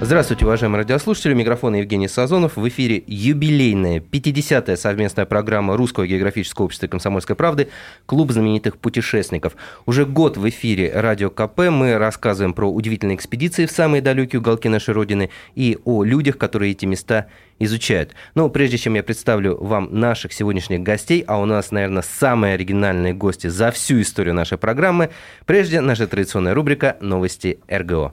Здравствуйте, уважаемые радиослушатели. У микрофона Евгений Сазонов. В эфире юбилейная 50-я совместная программа Русского географического общества и «Комсомольской правды» «Клуб знаменитых путешественников». Уже год в эфире радио КП мы рассказываем про удивительные экспедиции в самые далекие уголки нашей Родины и о людях, которые эти места изучают. Но прежде чем я представлю вам наших сегодняшних гостей, а у нас, наверное, самые оригинальные гости за всю историю нашей программы, прежде наша традиционная рубрика «Новости РГО».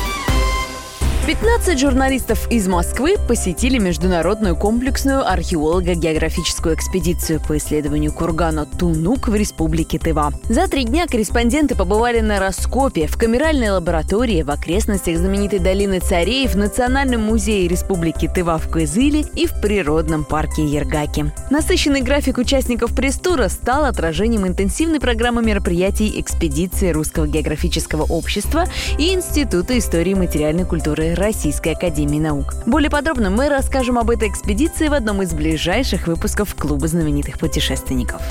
15 журналистов из Москвы посетили международную комплексную археолого-географическую экспедицию по исследованию кургана Тунук в Республике Тыва. За 3 дня корреспонденты побывали на раскопе, в камеральной лаборатории, в окрестностях знаменитой долины Царей, в Национальном музее Республики Тыва в Кызыле и в природном парке Ергаки. Насыщенный график участников пресс-тура стал отражением интенсивной программы мероприятий экспедиции Русского географического общества и Института истории и материальной культуры Российской Академии Наук. Более подробно мы расскажем об этой экспедиции в одном из ближайших выпусков Клуба знаменитых путешественников.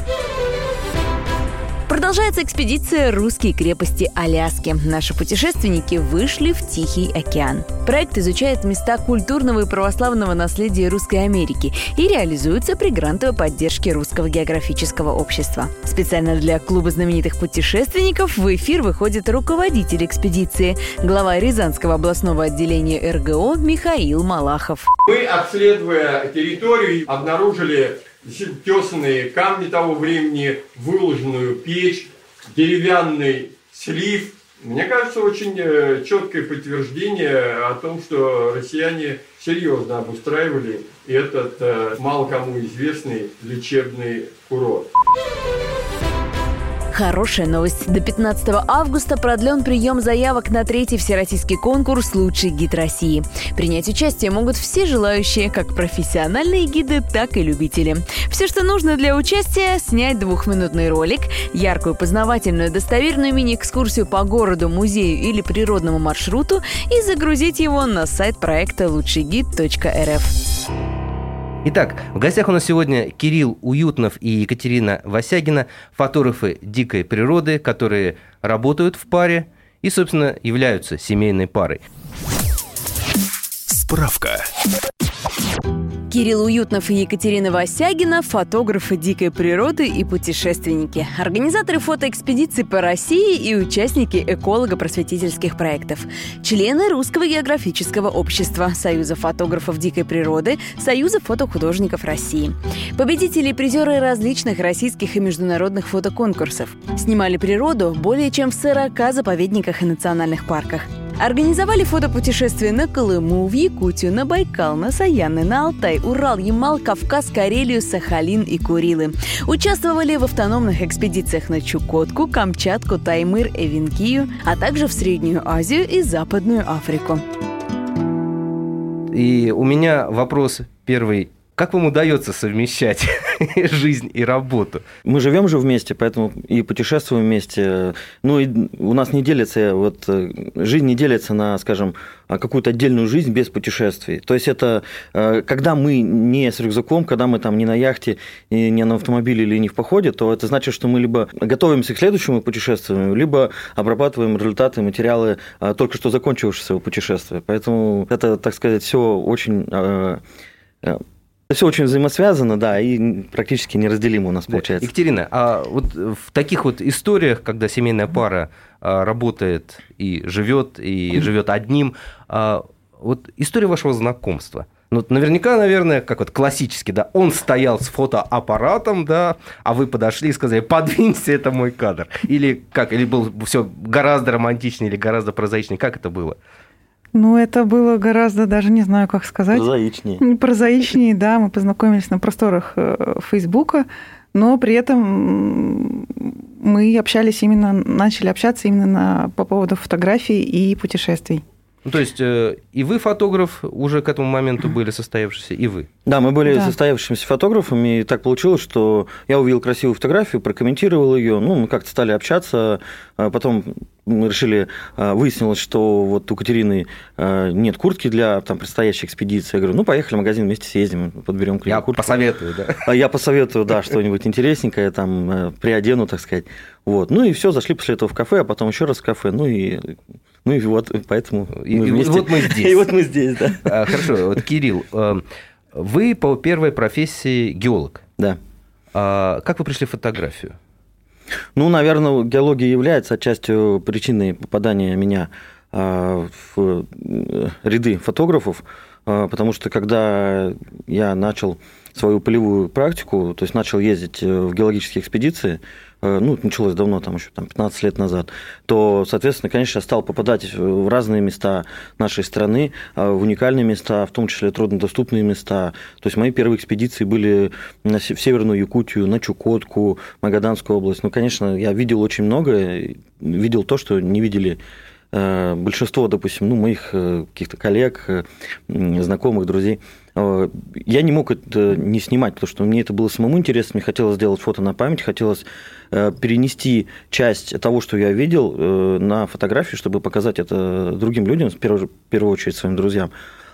Продолжается экспедиция «Русские крепости Аляски». Наши путешественники вышли в Тихий океан. Проект изучает места культурного и православного наследия Русской Америки и реализуется при грантовой поддержке Русского географического общества. Специально для Клуба знаменитых путешественников в эфир выходит руководитель экспедиции, глава Рязанского областного отделения РГО Михаил Малахов. Мы, обследуя территорию, обнаружили тесанные камни того времени, выложенную печь, деревянный слив. Мне кажется, очень четкое подтверждение о том, что россияне серьезно обустраивали этот мало кому известный лечебный курорт. Хорошая новость. До 15 августа продлен прием заявок на 3-й всероссийский конкурс «Лучший гид России». Принять участие могут все желающие, как профессиональные гиды, так и любители. Все, что нужно для участия – снять 2-минутный ролик, яркую, познавательную, достоверную мини-экскурсию по городу, музею или природному маршруту и загрузить его на сайт проекта лучшийгид.рф. Итак, в гостях у нас сегодня Кирилл Уютнов и Екатерина Васягина, фотографы дикой природы, которые работают в паре и, собственно, являются семейной парой. Справка. Кирилл Уютнов и Екатерина Васягина – фотографы дикой природы и путешественники, организаторы фотоэкспедиций по России и участники эколого-просветительских проектов, члены Русского географического общества, Союза фотографов дикой природы, Союза фотохудожников России. Победители и призеры различных российских и международных фотоконкурсов. Снимали природу более чем в 40 заповедниках и национальных парках. Организовали фотопутешествия на Колыму, в Якутию, на Байкал, на Саяны, на Алтай, Урал, Ямал, Кавказ, Карелию, Сахалин и Курилы. Участвовали в автономных экспедициях на Чукотку, Камчатку, Таймыр, Эвенкию, а также в Среднюю Азию и Западную Африку. И у меня вопрос первый. Как вам удается совмещать жизнь и работу? Мы живем же вместе, поэтому и путешествуем вместе. Ну и у нас не делится, вот жизнь не делится на, скажем, какую-то отдельную жизнь без путешествий. То есть это когда мы не с рюкзаком, когда мы там не на яхте, не на автомобиле или не в походе, то это значит, что мы либо готовимся к следующему путешествию, либо обрабатываем результаты, материалы только что закончившегося путешествия. Поэтому это, так сказать, все очень... Все очень взаимосвязано, да, и практически неразделимо у нас получается. Екатерина, а вот в таких вот историях, когда семейная пара работает и живет одним, вот история вашего знакомства. Ну, наверняка, наверное, как вот классически, да, он стоял с фотоаппаратом, да, а вы подошли и сказали: подвинься, это мой кадр. Или как, или было все гораздо романтичнее, или гораздо прозаичнее, как это было? Ну, это было гораздо, даже не знаю, как сказать. Прозаичнее, да. Мы познакомились на просторах Фейсбука, но при этом мы общались именно, начали общаться именно по поводу фотографий и путешествий. Ну, то есть и вы фотограф уже к этому моменту были состоявшиеся, и вы. Да, мы были состоявшимися фотографами, и так получилось, что я увидел красивую фотографию, прокомментировал ее, ну, мы как-то стали общаться, потом мы решили, выяснилось, что вот у Катерины нет куртки для там, предстоящей экспедиции. Я говорю, ну, поехали в магазин вместе съездим, подберем куртку. Я посоветую, да? Я посоветую, да, что-нибудь интересненькое, там, приодену, так сказать. Вот. Ну, и все, зашли после этого в кафе, а потом еще раз в кафе, ну и вот, поэтому мы вместе. Вот мы здесь. И вот мы здесь, да. Хорошо, вот, Кирилл, вы по первой профессии геолог. Да. Как вы пришли в фотографию? Ну, наверное, геология является отчасти причиной попадания меня в ряды фотографов, потому что когда я начал свою полевую практику, то есть начал ездить в геологические экспедиции, ну, началось давно, там еще 15 лет назад, то, соответственно, конечно, я стал попадать в разные места нашей страны, в уникальные места, в том числе труднодоступные места. То есть мои первые экспедиции были в Северную Якутию, на Чукотку, Магаданскую область. Ну, конечно, я видел очень многое, видел то, что не видели большинство, допустим, ну, моих каких-то коллег, знакомых, друзей. Я не мог это не снимать, потому что мне это было самому интересно, мне хотелось сделать фото на память, хотелось перенести часть того, что я видел, на фотографии, чтобы показать это другим людям, в первую очередь своим друзьям.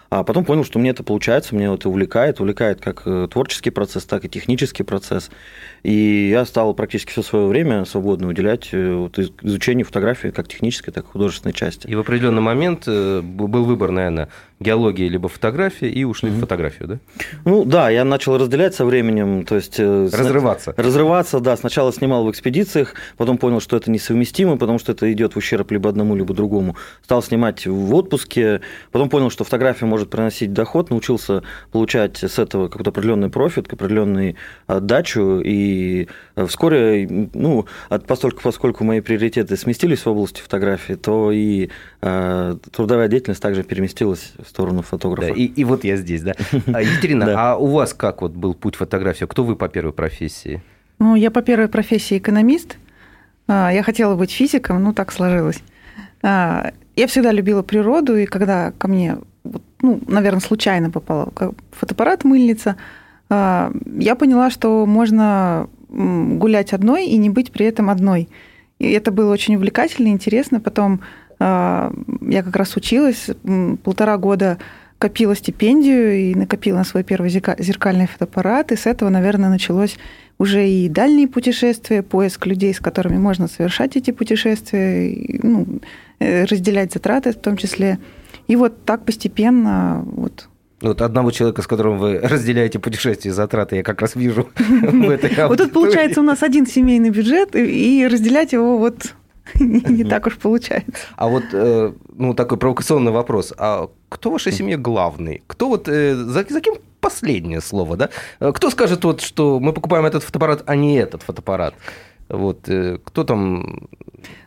А потом понял, что мне это получается, мне это увлекает как творческий процесс, так и технический процесс. И я стал практически все свое время свободно уделять изучению фотографии как технической, так и художественной части. И в определенный момент был выбор, наверное, геологии либо фотографии, и ушли в фотографию, да? Ну да, я начал разделять со временем, то есть... Разрываться, да. Сначала снимал в экспедициях, потом понял, что это несовместимо, потому что это идет в ущерб либо одному, либо другому. Стал снимать в отпуске, потом понял, что фотография может приносить доход, научился получать с этого какой-то определенный профит, определенную отдачу, и вскоре, ну, поскольку мои приоритеты сместились в области фотографии, то и трудовая деятельность также переместилась в сторону фотографа. Да, и вот я здесь, да. Екатерина, а у вас как вот был путь фотографии? Кто вы по первой профессии? Ну, я по первой профессии экономист. Я хотела быть физиком, но так сложилось. Я всегда любила природу, и когда ко мне, ну, наверное, случайно попала фотоаппарат-мыльница, я поняла, что можно гулять одной и не быть при этом одной. И это было очень увлекательно, интересно. Потом я как раз училась, 1,5 года копила стипендию и накопила на свой первый зеркальный фотоаппарат. И с этого, наверное, началось уже и дальние путешествия, поиск людей, с которыми можно совершать эти путешествия, и, ну, разделять затраты в том числе. И вот так постепенно... Вот одного человека, с которым вы разделяете путешествия и затраты, я как раз вижу в этой аудитории. Вот тут получается у нас один семейный бюджет, и разделять его не так уж получается. А вот такой провокационный вопрос. А кто в вашей семье главный? Кто за кем последнее слово? Да? Кто скажет, что мы покупаем этот фотоаппарат, а не этот фотоаппарат? Кто там...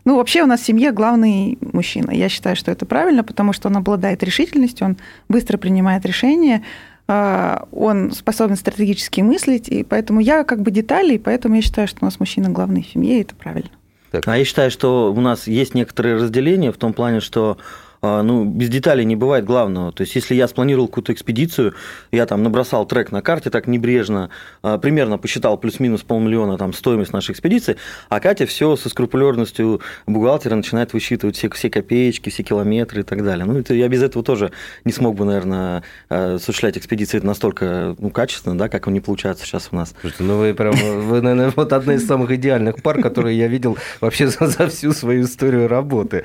Ну, вообще у нас в семье главный мужчина. Я считаю, что это правильно, потому что он обладает решительностью, он быстро принимает решения, он способен стратегически мыслить, и поэтому я как бы детали, и поэтому я считаю, что у нас мужчина главный в семье, и это правильно. Так. А я считаю, что у нас есть некоторые разделения в том плане, что без деталей не бывает главного. То есть, если я спланировал какую-то экспедицию, я там набросал трек на карте так небрежно, примерно посчитал плюс-минус полмиллиона там, стоимость нашей экспедиции, а Катя все со скрупулёрностью бухгалтера начинает высчитывать все копеечки, все километры и так далее. Я без этого тоже не смог бы, наверное, осуществлять экспедиции. Это настолько качественно, да, как они получаются сейчас у нас. Слушайте, вы, наверное, одна из самых идеальных пар, которые я видел вообще за всю свою историю работы.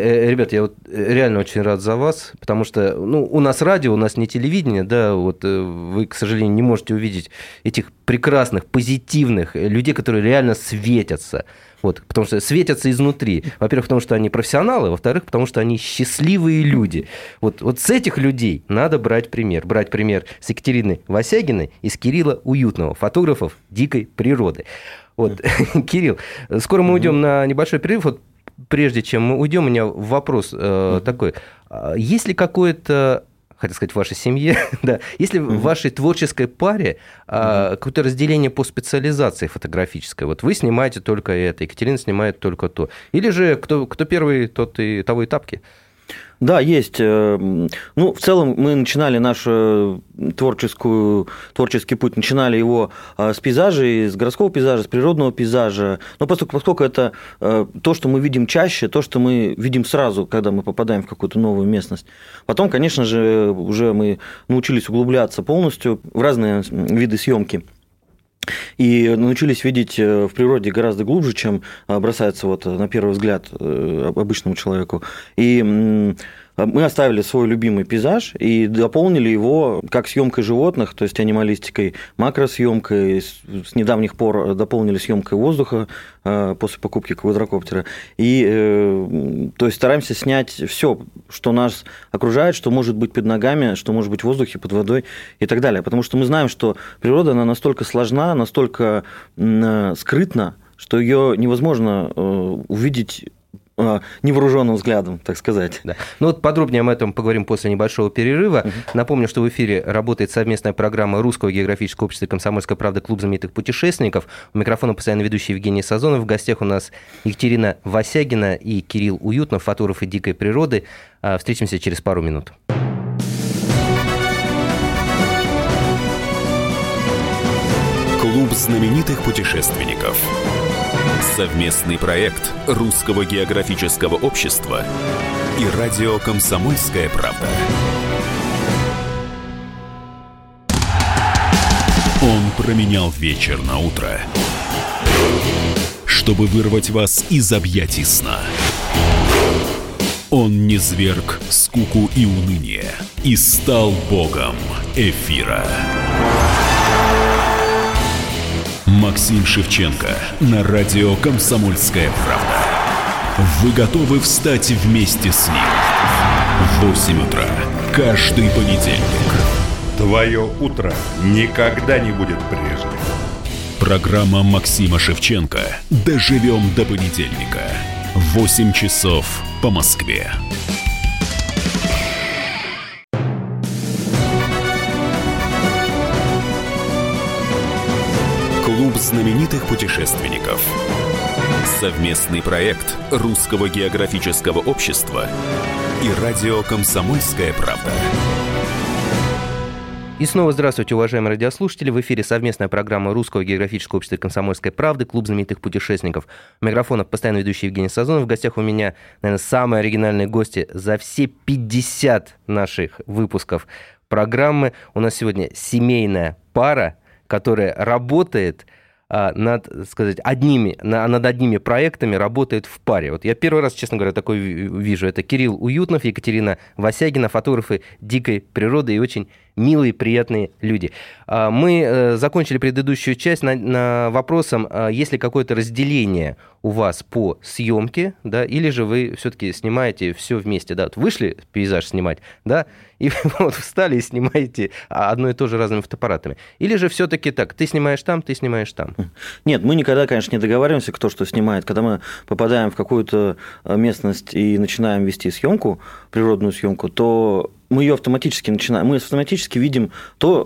Ребята, я реально очень рад за вас, потому что у нас радио, у нас не телевидение, да, вы, к сожалению, не можете увидеть этих прекрасных, позитивных людей, которые реально светятся. Потому что светятся изнутри. Во-первых, потому что они профессионалы, во-вторых, потому что они счастливые люди. Вот с этих людей надо брать пример. Брать пример с Екатерины Васягиной и с Кирилла Уютного, фотографов дикой природы. Кирилл, скоро мы уйдем на небольшой перерыв. Прежде чем мы уйдем, у меня вопрос такой. Есть ли какое-то, хотел сказать, в вашей семье, да, есть ли в вашей творческой паре какое-то разделение по специализации фотографической? Вот вы снимаете только это, Екатерина снимает только то. Или же кто первый, тот и того и тапки? Да, есть. Ну, в целом мы начинали наш творческий путь, начинали его с пейзажей, с городского пейзажа, с природного пейзажа. Но поскольку это то, что мы видим чаще, то, что мы видим сразу, когда мы попадаем в какую-то новую местность. Потом, конечно же, уже мы научились углубляться полностью в разные виды съемки. И научились видеть в природе гораздо глубже, чем бросается вот на первый взгляд обычному человеку. И мы оставили свой любимый пейзаж и дополнили его как съемкой животных, то есть анималистикой, макросъемкой, с недавних пор дополнили съемкой воздуха после покупки квадрокоптера. И то есть стараемся снять все, что нас окружает, что может быть под ногами, что может быть в воздухе, под водой и так далее. Потому что мы знаем, что природа, она настолько сложна, настолько скрытна, что ее невозможно увидеть невооруженным взглядом, так сказать. Да. Ну вот подробнее об этом поговорим после небольшого перерыва. Напомню, что в эфире работает совместная программа Русского географического общества «Комсомольская правда. Клуб знаменитых путешественников». У микрофона постоянно ведущий Евгений Сазонов. В гостях у нас Екатерина Васягина и Кирилл Уютнов, фотографы дикой природы. Встретимся через пару минут. Клуб знаменитых путешественников. Совместный проект Русского географического общества и радио «Комсомольская правда». Он променял вечер на утро, чтобы вырвать вас из объятий сна. Он низверг скуку и уныние и стал богом эфира. Максим Шевченко на радио «Комсомольская правда». Вы готовы встать вместе с ним? В 8 утра. Каждый понедельник. Твое утро никогда не будет прежним. Программа Максима Шевченко «Доживем до понедельника». 8 часов по Москве. Клуб знаменитых путешественников. Совместный проект Русского географического общества и радио «Комсомольская правда». И снова здравствуйте, уважаемые радиослушатели. В эфире совместная программа Русского географического общества «Комсомольской правды», клуб знаменитых путешественников. У микрофона постоянно ведущий Евгений Сазонов. В гостях у меня, наверное, самые оригинальные гости за все 50 наших выпусков программы. У нас сегодня семейная пара, которая работает над одними проектами, работает в паре. Вот я первый раз, честно говоря, такое вижу. Это Кирилл Уютнов, Екатерина Васягина, фотографы дикой природы и очень милые, приятные люди. Мы закончили предыдущую часть на вопросом, есть ли какое-то разделение у вас по съемке, да, или же вы все-таки снимаете все вместе. Да, вот вышли пейзаж снимать, да, и вот встали и снимаете одно и то же разными фотоаппаратами. Или же все-таки так, ты снимаешь там, ты снимаешь там. Нет, мы никогда, конечно, не договариваемся, кто что снимает. Когда мы попадаем в какую-то местность и начинаем вести съемку, природную съемку, то мы ее автоматически начинаем, мы автоматически видим то,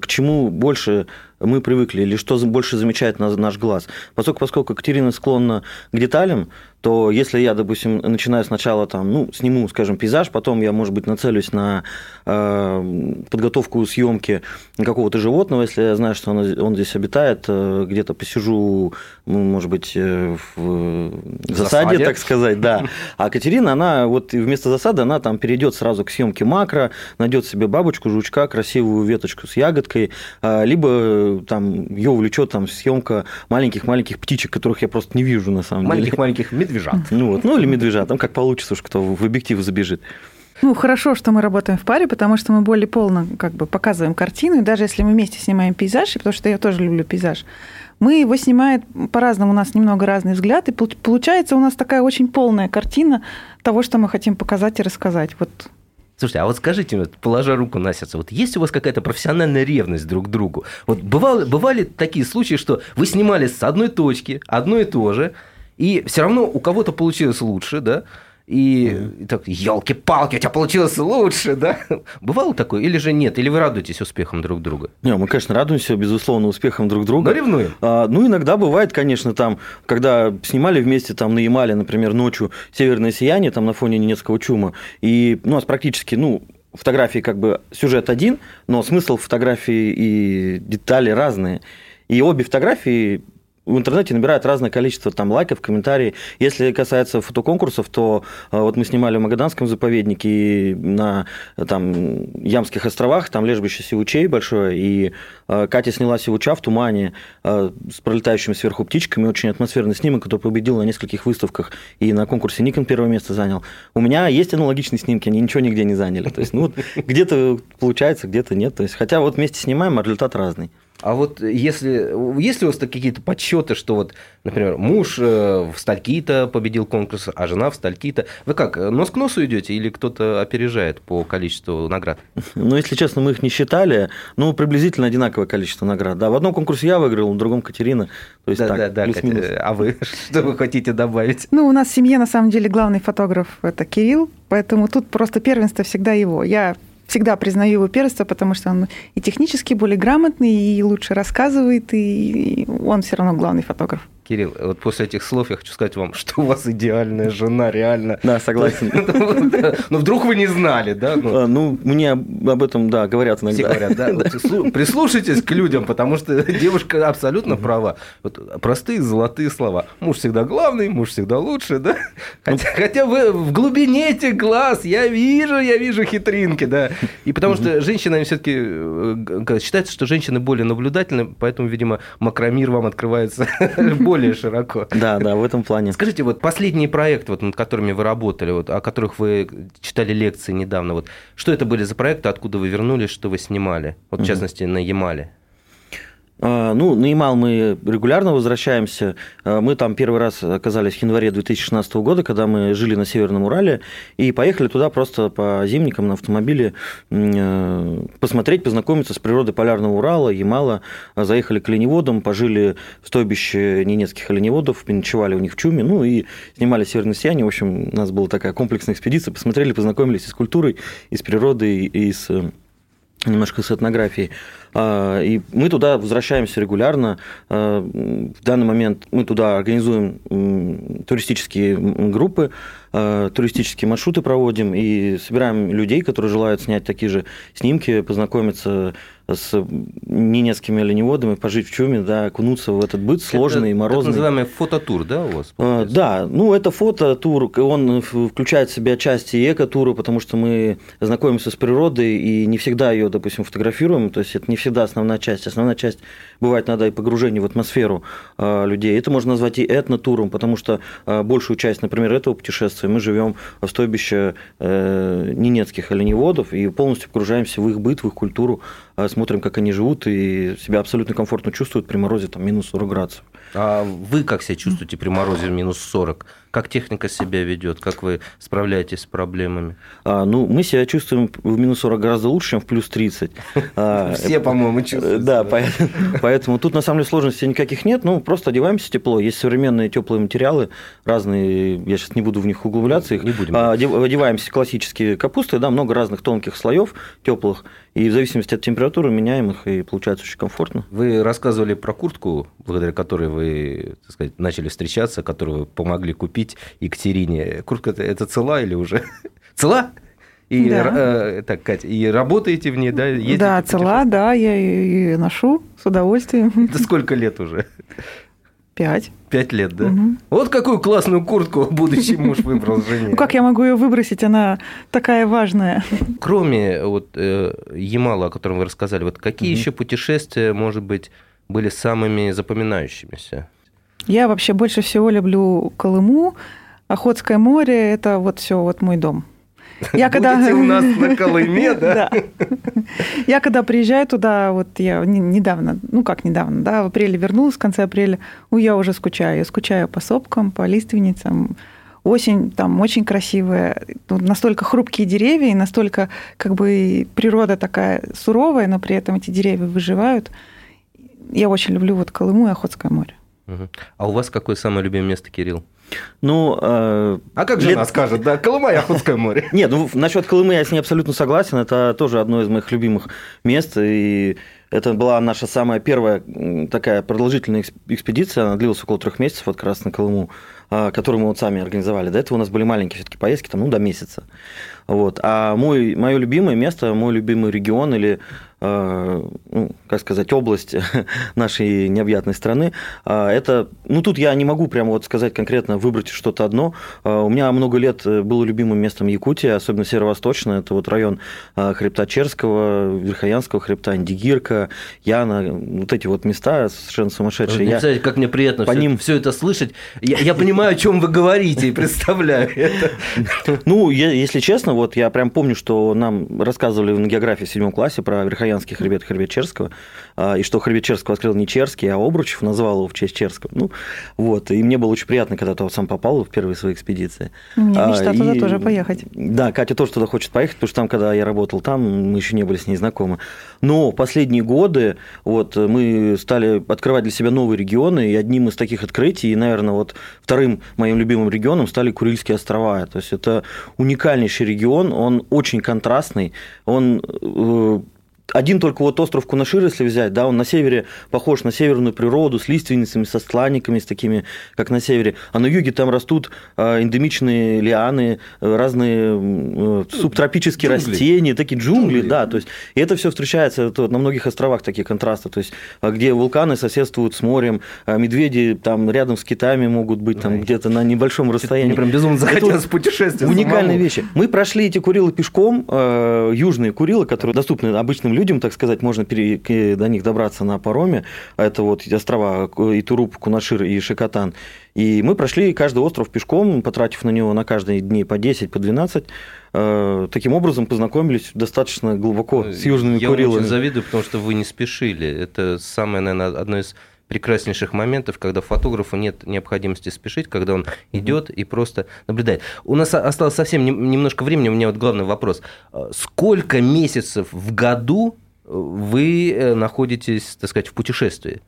к чему больше мы привыкли, или что больше замечает наш глаз. Поскольку Екатерина склонна к деталям, то если я, допустим, начинаю сначала там, сниму, скажем, пейзаж, потом я, может быть, нацелюсь на подготовку съемки какого-то животного, если я знаю, что он здесь обитает, где-то посижу, может быть, в засаде, так сказать, да. А Екатерина, она вот вместо засады, она там перейдет сразу к съемке макро, найдет себе бабочку, жучка, красивую веточку с ягодкой, либо там ее увлечет там съемка маленьких-маленьких птичек, которых я просто не вижу на самом деле. Маленьких-маленьких медвежат. Или медвежат, там как получится уж, кто в объектив забежит. Хорошо, что мы работаем в паре, потому что мы более полно показываем картину, и даже если мы вместе снимаем пейзаж, потому что я тоже люблю пейзаж, мы его снимаем по-разному, у нас немного разный взгляд, и получается у нас такая очень полная картина того, что мы хотим показать и рассказать. Вот. Слушайте, а вот скажите, положа руку на сердце, вот есть у вас какая-то профессиональная ревность друг к другу? Вот бывали такие случаи, что вы снимали с одной точки одно и то же, и все равно у кого-то получилось лучше, да? И так, елки-палки, у тебя получилось лучше, да? Бывало такое или же нет? Или вы радуетесь успехам друг друга? Не, мы, конечно, радуемся, безусловно, успехам друг друга. Но ревнуем. Ну, иногда бывает, конечно, там, когда снимали вместе там, на Ямале, например, ночью «Северное сияние», там на фоне ненецкого чума, и у нас практически, фотографии как бы сюжет один, но смысл фотографии и детали разные. И обе фотографии... в интернете набирают разное количество там лайков, комментариев. Если касается фотоконкурсов, то вот мы снимали в Магаданском заповеднике и на там, Ямских островах, там лежбище сивучей большое, и Катя сняла сивуча в тумане с пролетающими сверху птичками. Очень атмосферный снимок, который победил на нескольких выставках и на конкурсе Никон первое место занял. У меня есть аналогичные снимки, они ничего нигде не заняли. То есть, где-то получается, где-то нет. То есть, хотя вот вместе снимаем, а результат разный. А вот есть ли у вас какие-то подсчеты, что вот, например, муж в стальки-то победил конкурс, а жена в стальки-то? Вы как, нос к носу идете или кто-то опережает по количеству наград? Если честно, мы их не считали, приблизительно одинаковое количество наград. Да, в одном конкурсе я выиграл, в другом Катерина. То есть плюс-минус. Катя, а вы что вы хотите добавить? У нас в семье на самом деле главный фотограф – это Кирилл, поэтому тут просто первенство всегда его. Я всегда признаю его первенство, потому что он и технически более грамотный, и лучше рассказывает, и он все равно главный фотограф. Кирилл, вот после этих слов я хочу сказать вам, что у вас идеальная жена, реально. Да, согласен. Но вдруг вы не знали, да? Мне об этом, да, говорят иногда. Все говорят, да. Прислушайтесь к людям, потому что девушка абсолютно права. Простые золотые слова. Муж всегда главный, муж всегда лучше, да? Хотя вы в глубине этих глаз, я вижу хитринки, да. И потому что женщины, они все-таки считается, что женщины более наблюдательны, поэтому, видимо, макромир вам открывается более широко. Да, в этом плане. Скажите, последний проект, над которыми вы работали, о которых вы читали лекции недавно, что это были за проекты, откуда вы вернулись, что вы снимали? В частности, на Ямале. На Ямал мы регулярно возвращаемся. Мы там первый раз оказались в январе 2016 года, когда мы жили на Северном Урале, и поехали туда просто по зимникам на автомобиле посмотреть, познакомиться с природой Полярного Урала, Ямала. Заехали к оленеводам, пожили в стойбище ненецких оленеводов, ночевали у них в чуме, и снимали «Северное сияние». В общем, у нас была такая комплексная экспедиция. Посмотрели, познакомились и с культурой, и с природой, и с... немножко с этнографией. И мы туда возвращаемся регулярно. В данный момент мы туда организуем туристические группы, туристические маршруты проводим и собираем людей, которые желают снять такие же снимки, познакомиться с ненецкими оленеводами, пожить в чуме, да, окунуться в этот быт сложный, морозный. Это так называемый фототур, да, у вас? Да, это фототур, он включает в себя части экотура, потому что мы знакомимся с природой и не всегда ее, допустим, фотографируем, то есть это не всегда основная часть. Основная часть бывает иногда и погружение в атмосферу людей. Это можно назвать и этнотуром, потому что большую часть, например, этого путешествия мы живем в стойбище ненецких оленеводов и полностью погружаемся в их быт, в их культуру, смотрим, как они живут, и себя абсолютно комфортно чувствуют при морозе минус 40 градусов. А вы как себя чувствуете при морозе минус 40? Как техника себя ведет? Как вы справляетесь с проблемами? Мы себя чувствуем в минус 40 гораздо лучше, чем в плюс 30. Все, по-моему, чувствуют. Да, поэтому тут, на самом деле, сложностей никаких нет. Просто одеваемся тепло. Есть современные теплые материалы разные. Я сейчас не буду в них углубляться. Не будем. Одеваемся классические капусты. Да, много разных тонких слоев теплых. И в зависимости от температуры меняем их, и получается очень комфортно. Вы рассказывали про куртку, благодаря которой вы, так сказать, начали встречаться, которую вы помогли купить Екатерине. Куртка это цела или уже? Цела? И, да. Так, Катя, и работаете в ней, да? Ездите, да, цела, да, я ее ношу с удовольствием. Это сколько лет уже? 5. 5 лет, да? Угу. Вот какую классную куртку будущий муж выбрал жене. Как я могу ее выбросить? Она такая важная. Кроме Ямала, о котором вы рассказали, какие еще путешествия, может быть, были самыми запоминающимися? Я вообще больше всего люблю Колыму, Охотское море. Это все мой дом. Будете у нас на Колыме, да? Я когда приезжаю туда, я недавно, недавно, да, в апреле вернулась, в конце апреля, я уже скучаю. Я скучаю по сопкам, по лиственницам. Осень там очень красивая. Настолько хрупкие деревья, и настолько природа такая суровая, но при этом эти деревья выживают. Я очень люблю Колыму и Охотское море. А у вас какое самое любимое место, Кирилл? Ну, а как же она скажет, да, Колыма и Охотское море? Нет, ну, насчет Колымы я с ней абсолютно согласен, это тоже одно из моих любимых мест, и это была наша самая первая такая продолжительная экспедиция, она длилась около 3 месяцев, вот как раз на Колыму, которую мы вот сами организовали. До этого у нас были маленькие все-таки поездки, там, ну, до месяца. Вот. А мое любимое место, мой любимый регион или, ну, как сказать, область нашей необъятной страны, это, ну, тут я не могу прямо вот сказать конкретно, выбрать что-то одно. У меня много лет было любимым местом Якутия, особенно северо-восточная, это вот район хребта Черского, Верхоянского хребта, Индигирка, Яна, вот эти вот места совершенно сумасшедшие. Вы знаете, как мне приятно все это слышать. Я понимаю, о чем вы говорите, и представляю это. Ну, если честно, вот я прям помню, что нам рассказывали на географии в 7 классе про Верхоянский хребет, хребет Черского, и что хребет Черского открыл не Черский, а Обручев, назвал его в честь Черского. Ну, вот, и мне было очень приятно, когда ты сам попал в первые свои экспедиции. Мне мечта туда тоже поехать. Да, Катя тоже туда хочет поехать, потому что там, когда я работал там, мы еще не были с ней знакомы. Но последние годы вот, мы стали открывать для себя новые регионы, и одним из таких открытий, и, наверное, вот вторым моим любимым регионом стали Курильские острова. То есть это уникальнейший регион, он очень контрастный, он... Один только вот остров Кунашир, если взять, да, он на севере похож на северную природу с лиственницами, со стланниками, с такими, как на севере. А на юге там растут эндемичные лианы, разные субтропические растения, такие джунгли, да. То есть, и это все встречается это на многих островах, такие контрасты, то есть, где вулканы соседствуют с морем, медведи там рядом с китами могут быть, там, где-то на небольшом расстоянии. Мне прям безумно захотелось путешествовать. Уникальные вещи. Мы прошли эти Курилы пешком, южные Курилы, которые доступны обычным людям, так сказать, можно до них добраться на пароме. Это вот острова Итуруп, Кунашир и Шикотан. И мы прошли каждый остров пешком, потратив на него на каждые дни по 10, по 12. Таким образом познакомились достаточно глубоко с южными Курилами. Я очень завидую, потому что вы не спешили. Это самое, наверное, одно из прекраснейших моментов, когда фотографу нет необходимости спешить, когда он идет и просто наблюдает. У нас осталось совсем немножко времени, у меня вот главный вопрос. Сколько месяцев в году вы находитесь, так сказать, в путешествии?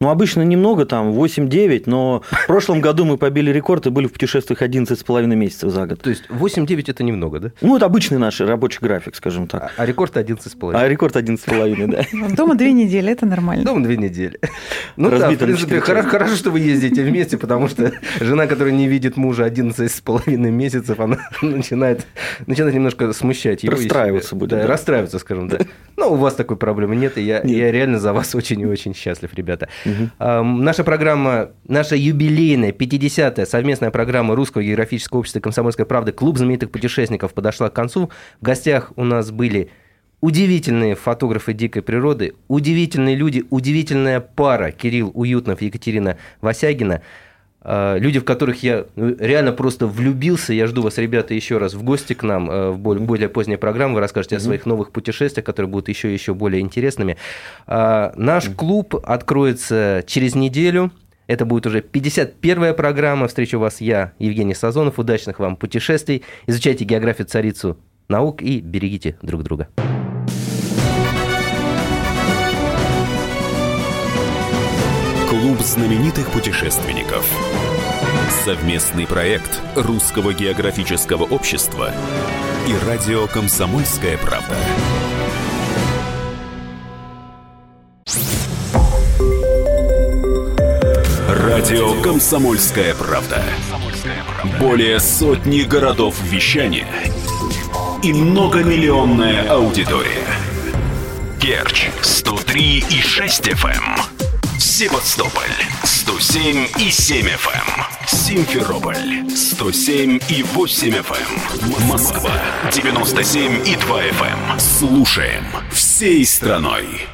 Ну, обычно немного, там, 8-9, но в прошлом году мы побили рекорд и были в путешествиях 11,5 месяцев за год. То есть 8-9 – это немного, да? Ну, это обычный наш рабочий график, скажем так. А рекорд 11,5. А рекорд 11,5, да. Дома 2 недели – это нормально. Дома 2 недели. Ну да, в принципе, хорошо, что вы ездите вместе, потому что жена, которая не видит мужа 11,5 месяцев, она начинает немножко смущать его. Расстраиваться будет. Да, расстраиваться, скажем так. Но у вас такой проблемы нет, и я реально за вас очень и очень счастлив, ребята. Наша программа, наша юбилейная, 50-я совместная программа Русского географического общества и «Комсомольской правды» «Клуб знаменитых путешественников» подошла к концу. В гостях у нас были удивительные фотографы дикой природы, удивительные люди, удивительная пара Кирилл Уютнов и Екатерина Васягина. Люди, в которых я реально просто влюбился. Я жду вас, ребята, еще раз в гости к нам в более поздней программе. Вы расскажете о своих новых путешествиях, которые будут еще и еще более интересными. Наш клуб откроется через неделю. Это будет уже 51-я программа. Встречу вас я, Евгений Сазонов. Удачных вам путешествий. Изучайте географию, царицу наук, и берегите друг друга. Клуб знаменитых путешественников. Совместный проект Русского географического общества и радио «Комсомольская правда». Радио «Комсомольская правда». Более сотни городов вещания и многомиллионная аудитория. Керчь 103,6 FM. Севастополь 107,7 FM. Симферополь 107,8 FM. Москва 97,2 FM. Слушаем всей страной.